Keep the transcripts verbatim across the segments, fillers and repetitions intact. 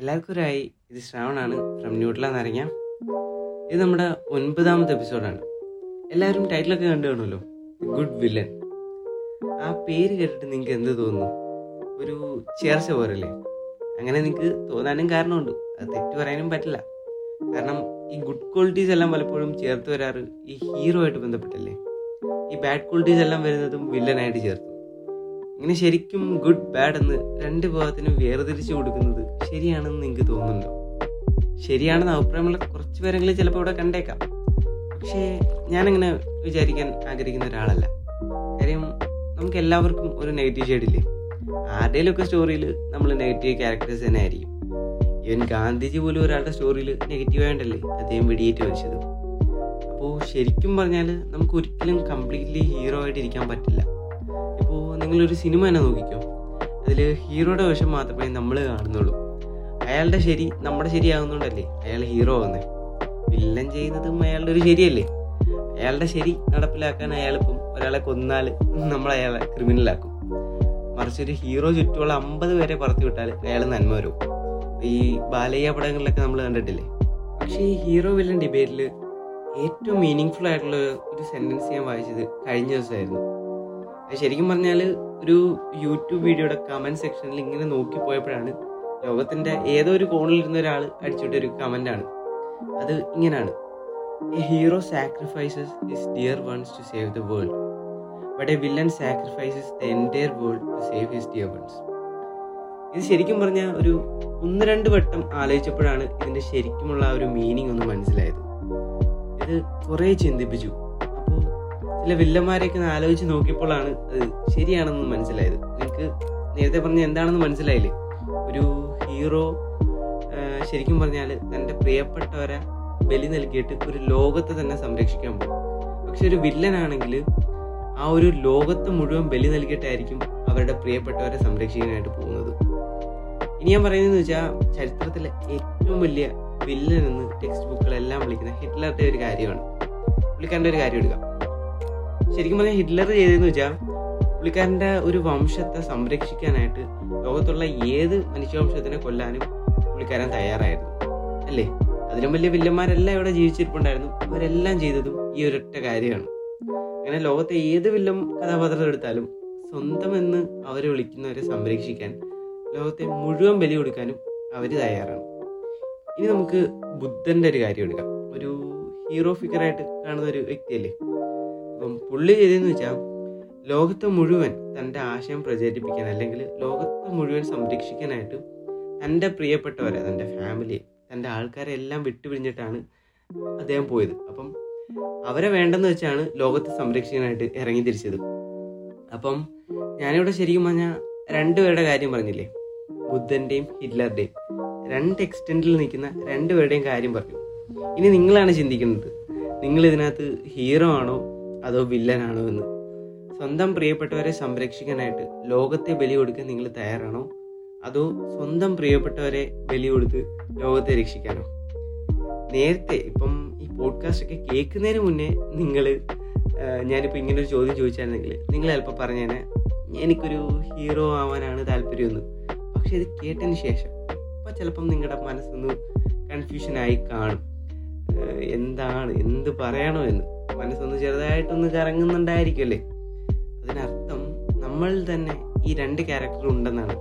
എല്ലാവർക്കും ഒരായി. ഇത് ശ്രാവണാണ് ഫ്രം ന്യൂട്ടലാന്നറിഞ്ഞ. ഇത് നമ്മുടെ ഒൻപതാമത്തെ എപ്പിസോഡാണ്. എല്ലാവരും ടൈറ്റിലൊക്കെ കണ്ടു കാണുമല്ലോ, ഗുഡ് വില്ലൻ. ആ പേര് കേട്ടിട്ട് നിങ്ങൾക്ക് എന്ത് തോന്നുന്നു? ഒരു ചേർച്ച പോരല്ലേ? അങ്ങനെ നിങ്ങൾക്ക് തോന്നാനും കാരണമുണ്ട്, അത് തെറ്റു പറയാനും പറ്റില്ല. കാരണം ഈ ഗുഡ് ക്വാളിറ്റീസ് എല്ലാം പലപ്പോഴും ചേർത്ത് വരാറ് ഈ ഹീറോ ആയിട്ട് ബന്ധപ്പെട്ടല്ലേ. ഈ ബാഡ് ക്വാളിറ്റീസ് എല്ലാം വരുന്നതും വില്ലനായിട്ട് ചേർത്തു. ഇങ്ങനെ ശരിക്കും ഗുഡ് ബാഡ് എന്ന് രണ്ട് ഭാഗത്തിനും വേർതിരിച്ചു കൊടുക്കുന്നത് ശരിയാണെന്ന് നിങ്ങൾക്ക് തോന്നുന്നുണ്ടോ? ശരിയാണെന്ന് അഭിപ്രായമുള്ള കുറച്ച് പേരെങ്കിലും ചിലപ്പോൾ ഇവിടെ കണ്ടേക്കാം. പക്ഷേ ഞാനങ്ങനെ വിചാരിക്കാൻ ആഗ്രഹിക്കുന്ന ഒരാളല്ല. കാര്യം നമുക്ക് എല്ലാവർക്കും ഒരു നെഗറ്റീവ് ഷെയ്ഡില്ലേ. ആരുടെയിലൊക്കെ സ്റ്റോറിയിൽ നമ്മൾ നെഗറ്റീവ് ക്യാരക്ടേഴ്സ് തന്നെ ആയിരിക്കും. ഈവൻ ഗാന്ധിജി പോലും ഒരാളുടെ സ്റ്റോറിയിൽ നെഗറ്റീവായിട്ടല്ലേ അദ്ദേഹം വെടിയേറ്റ് വെച്ചത്. അപ്പോൾ ശരിക്കും പറഞ്ഞാൽ നമുക്ക് ഒരിക്കലും കംപ്ലീറ്റ്ലി ഹീറോ ആയിട്ട് ഇരിക്കാൻ പറ്റില്ല. ഇപ്പോൾ നിങ്ങളൊരു സിനിമ തന്നെ നോക്കിക്കോ, അതിൽ ഹീറോയുടെ വേഷം മാത്രമേ നമ്മൾ കാണുന്നുള്ളൂ. അയാളുടെ ശരി നമ്മുടെ ശരിയാകുന്നുണ്ടല്ലേ അയാൾ ഹീറോ ആകുന്നത്. വില്ലൻ ചെയ്യുന്നതും അയാളുടെ ഒരു ശരിയല്ലേ. അയാളുടെ ശരി നടപ്പിലാക്കാൻ അയാളിപ്പം ഒരാളെ കൊന്നാൽ നമ്മൾ അയാളെ ക്രിമിനലാക്കും. മറിച്ചൊരു ഹീറോ ചുറ്റുമുള്ള അമ്പത് പേരെ പറത്തി വിട്ടാൽ അയാൾ നന്മ വരും. ഈ ബാലയ്യ പടങ്ങളിലൊക്കെ നമ്മൾ കണ്ടിട്ടില്ലേ. പക്ഷേ ഈ ഹീറോ വില്ലൻ ഡിബേറ്റിൽ ഏറ്റവും മീനിങ് ഫുൾ ആയിട്ടുള്ള ഒരു സെൻറ്റൻസ് ഞാൻ വായിച്ചത് കഴിഞ്ഞ ദിവസമായിരുന്നു. ശരിക്കും പറഞ്ഞാൽ ഒരു യൂട്യൂബ് വീഡിയോയുടെ കമൻറ്റ് സെക്ഷനിൽ ഇങ്ങനെ നോക്കിപ്പോയപ്പോഴാണ് ലോകത്തിൻ്റെ ഏതോ ഒരു കോണിലിരുന്ന ഒരാൾ അടിച്ചിട്ടൊരു കമൻ്റാണ്. അത് ഇങ്ങനെയാണ്: a hero sacrifices his dear ones to save the world, but a villain sacrifices the entire world to save his dear ones. ഇത് ശരിക്കും പറഞ്ഞാൽ ഒരു ഒന്ന് രണ്ട് വട്ടം ആലോചിച്ചപ്പോഴാണ് ഇതിൻ്റെ ശരിക്കുമുള്ള ആ ഒരു മീനിങ് ഒന്ന് മനസ്സിലായത്. ഇത് കുറേ ചിന്തിപ്പിച്ചു. ചില വില്ലന്മാരെയൊക്കെ ആലോചിച്ച് നോക്കിയപ്പോഴാണ് അത് ശരിയാണെന്ന് മനസ്സിലായത്. എനിക്ക് നേരത്തെ പറഞ്ഞ എന്താണെന്ന് മനസ്സിലായില്ലേ, ഒരു ഹീറോ ശരിക്കും പറഞ്ഞാൽ തൻ്റെ പ്രിയപ്പെട്ടവരെ ബലി നൽകിയിട്ട് ഒരു ലോകത്തെ തന്നെ സംരക്ഷിക്കാൻ പോകും. പക്ഷെ ഒരു വില്ലനാണെങ്കിൽ ആ ഒരു ലോകത്ത് മുഴുവൻ ബലി നൽകിയിട്ടായിരിക്കും അവരുടെ പ്രിയപ്പെട്ടവരെ സംരക്ഷിക്കാനായിട്ട് പോകുന്നത്. ഇനി ഞാൻ പറയുന്നതെന്ന് വെച്ചാൽ ചരിത്രത്തിലെ ഏറ്റവും വലിയ വില്ലൻ എന്ന് ടെക്സ്റ്റ് ബുക്കുകളെല്ലാം വിളിക്കുന്ന ഹിറ്റ്ലറുടെ ഒരു കാര്യമാണ്. പുള്ളിക്കാരൻ്റെ ഒരു കാര്യം എടുക്കാം. ശരിക്കും പറഞ്ഞാൽ ഹിറ്റ്ലർ ചെയ്തതെന്ന് വെച്ചാൽ പുള്ളിക്കാരൻ്റെ ഒരു വംശത്തെ സംരക്ഷിക്കാനായിട്ട് ലോകത്തുള്ള ഏത് മനുഷ്യവംശത്തിനെ കൊല്ലാനും പുള്ളിക്കാരൻ തയ്യാറായിരുന്നു അല്ലേ. അതിലും വലിയ വില്ലന്മാരെല്ലാം ഇവിടെ ജീവിച്ചിരിപ്പുണ്ടായിരുന്നു. അവരെല്ലാം ചെയ്തതും ഈ ഒരൊറ്റ കാര്യമാണ്. അങ്ങനെ ലോകത്തെ ഏത് വില്ലൻ കഥാപാത്രം എടുത്താലും സ്വന്തം എന്ന് അവർ വിളിക്കുന്നവരെ സംരക്ഷിക്കാൻ, ലോകത്തെ മുഴുവൻ ബലി കൊടുക്കാനും അവർ തയ്യാറാണ്. ഇനി നമുക്ക് ബുദ്ധൻ്റെ ഒരു കാര്യം എടുക്കാം. ഒരു ഹീറോ ഫിഗറായിട്ട് കാണുന്ന ഒരു വ്യക്തിയല്ലേ. അപ്പം പുള്ളി ചെയ്തതെന്ന് വെച്ചാൽ ലോകത്തെ മുഴുവൻ തൻ്റെ ആശയം പ്രചരിപ്പിക്കാൻ, അല്ലെങ്കിൽ ലോകത്തെ മുഴുവൻ സംരക്ഷിക്കാനായിട്ട് തൻ്റെ പ്രിയപ്പെട്ടവരെ, തൻ്റെ ഫാമിലി, തൻ്റെ ആൾക്കാരെ എല്ലാം വിട്ടുപിരിഞ്ഞിട്ടാണ് അദ്ദേഹം പോയത്. അപ്പം അവരെ വേണ്ടെന്ന് വെച്ചാണ് ലോകത്തെ സംരക്ഷിക്കാനായിട്ട് ഇറങ്ങി തിരിച്ചത്. അപ്പം ഞാനിവിടെ ശരിക്കും പറഞ്ഞാൽ രണ്ടുപേരുടെ കാര്യം പറഞ്ഞില്ലേ, ബുദ്ധൻ്റെയും ഹിറ്റ്ലറുടെയും, രണ്ട് എക്സ്റ്റെൻഡിൽ നിൽക്കുന്ന രണ്ടുപേരുടെയും കാര്യം പറഞ്ഞു. ഇനി നിങ്ങളാണ് ചിന്തിക്കുന്നത്, നിങ്ങൾ ഇതിനകത്ത് ഹീറോ ആണോ അതോ വില്ലനാണോ എന്ന്. സ്വന്തം പ്രിയപ്പെട്ടവരെ സംരക്ഷിക്കാനായിട്ട് ലോകത്തെ ബലി കൊടുക്കാൻ നിങ്ങൾ തയ്യാറാണോ, അതോ സ്വന്തം പ്രിയപ്പെട്ടവരെ ബലി കൊടുത്ത് ലോകത്തെ രക്ഷിക്കാനോ? നേരത്തെ ഇപ്പം ഈ പോഡ്കാസ്റ്റൊക്കെ കേൾക്കുന്നതിന് മുന്നേ നിങ്ങൾ ഞാനിപ്പോൾ ഇങ്ങനൊരു ചോദ്യം ചോദിച്ചായിരുന്നെങ്കിൽ നിങ്ങൾ ചിലപ്പോൾ പറഞ്ഞേനെ എനിക്കൊരു ഹീറോ ആവാനാണ് താല്പര്യമെന്ന്. പക്ഷെ ഇത് കേട്ടതിന് ശേഷം ഇപ്പം ചിലപ്പം നിങ്ങളുടെ മനസ്സൊന്ന് കൺഫ്യൂഷനായി കാണും, എന്താണ് എന്ത് പറയണോ എന്ന് മനസ്സൊന്ന് ചെറുതായിട്ടൊന്ന് കറങ്ങുന്നുണ്ടായിരിക്കുമല്ലേ. അതിനർത്ഥം നമ്മൾ തന്നെ ഈ രണ്ട് ക്യാരക്ടറും ഉണ്ടെന്നാണ്.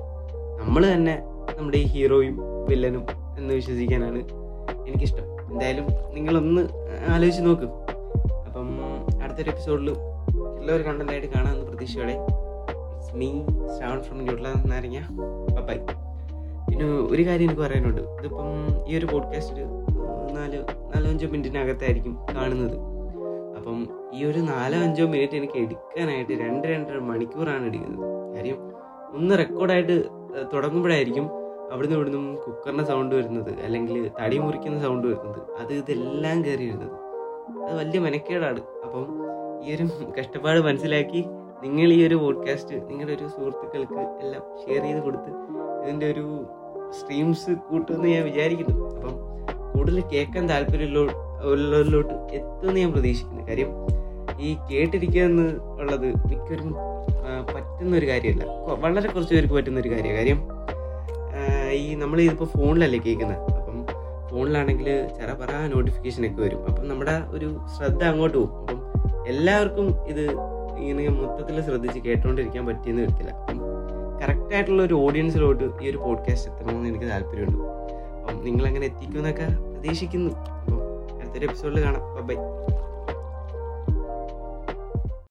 നമ്മൾ തന്നെ നമ്മുടെ ഈ ഹീറോയും വില്ലനും എന്ന് വിശ്വസിക്കാനാണ് എനിക്കിഷ്ടം. എന്തായാലും നിങ്ങളൊന്ന് ആലോചിച്ച് നോക്ക്. അപ്പം അടുത്തൊരു എപ്പിസോഡിൽ എല്ലാവരും കണ്ടൻ്റായിട്ട് കാണാമെന്ന് പ്രതീക്ഷയോടെ. ഇറ്റ്സ് മീ ശ്രാവൺ ഫ്രം ന്യൂട്ടല്ലാന്നറിഞ്ഞ. ബൈ. പിന്നെ ഒരു കാര്യം എനിക്ക് പറയാനുണ്ട്. ഇതിപ്പം ഈ ഒരു പോഡ്കാസ്റ്റ് നാല് നാലോ അഞ്ചോ മിനിറ്റിനകത്തായിരിക്കും കാണുന്നത്. അപ്പം ഈ ഒരു നാലോ അഞ്ചോ മിനിറ്റ് എനിക്ക് എടുക്കാനായിട്ട് രണ്ട് രണ്ടര മണിക്കൂറാണ് എടുക്കുന്നത്. കാര്യം ഒന്ന് റെക്കോർഡായിട്ട് തുടങ്ങുമ്പോഴായിരിക്കും അവിടുന്ന് ഇവിടുന്ന് കുക്കറിൻ്റെ സൗണ്ട് വരുന്നത്, അല്ലെങ്കിൽ തടി മുറിക്കുന്ന സൗണ്ട് വരുന്നത്, അത് ഇതെല്ലാം കയറി വരുന്നത്. അത് വലിയ മെനക്കേടാണ്. അപ്പം ഈ ഒരു കഷ്ടപ്പാട് മനസ്സിലാക്കി നിങ്ങൾ ഈ ഒരു പോഡ്കാസ്റ്റ് നിങ്ങളുടെ ഒരു സുഹൃത്തുക്കൾക്ക് എല്ലാം ഷെയർ ചെയ്ത് കൊടുത്ത് ഇതിൻ്റെ ഒരു സ്ട്രീംസ് കൂട്ടുമെന്ന് ഞാൻ വിചാരിക്കുന്നു. അപ്പം കൂടുതൽ കേൾക്കാൻ താല്പര്യമുള്ള ഉള്ളവരിലോട്ട് എത്തുമെന്ന് ഞാൻ പ്രതീക്ഷിക്കുന്നു. കാര്യം ഈ കേട്ടിരിക്കുക എന്ന് ഉള്ളത് മിക്കവരും പറ്റുന്നൊരു കാര്യമല്ല, വളരെ കുറച്ച് പേർക്ക് പറ്റുന്നൊരു കാര്യമാണ്. കാര്യം ഈ നമ്മളിതിപ്പോൾ ഫോണിലല്ലേ കേൾക്കുന്നത്, അപ്പം ഫോണിലാണെങ്കിൽ ചില പറ നോട്ടിഫിക്കേഷനൊക്കെ വരും. അപ്പം നമ്മുടെ ഒരു ശ്രദ്ധ അങ്ങോട്ട് പോകും. അപ്പം എല്ലാവർക്കും ഇത് ഇങ്ങനെ മൊത്തത്തിൽ ശ്രദ്ധിച്ച് കേട്ടുകൊണ്ടിരിക്കാൻ പറ്റിയെന്ന് വരത്തില്ല. അപ്പം കറക്റ്റായിട്ടുള്ള ഒരു ഓഡിയൻസിലോട്ട് ഈ ഒരു പോഡ്കാസ്റ്റ് എത്തണമെന്ന് എനിക്ക് താല്പര്യമുണ്ട്. അപ്പം നിങ്ങളങ്ങനെ എത്തിക്കുമെന്നൊക്കെ പ്രതീക്ഷിക്കുന്നു. അപ്പം അടുത്തൊരു എപ്പിസോഡിൽ കാണാം. ബൈ.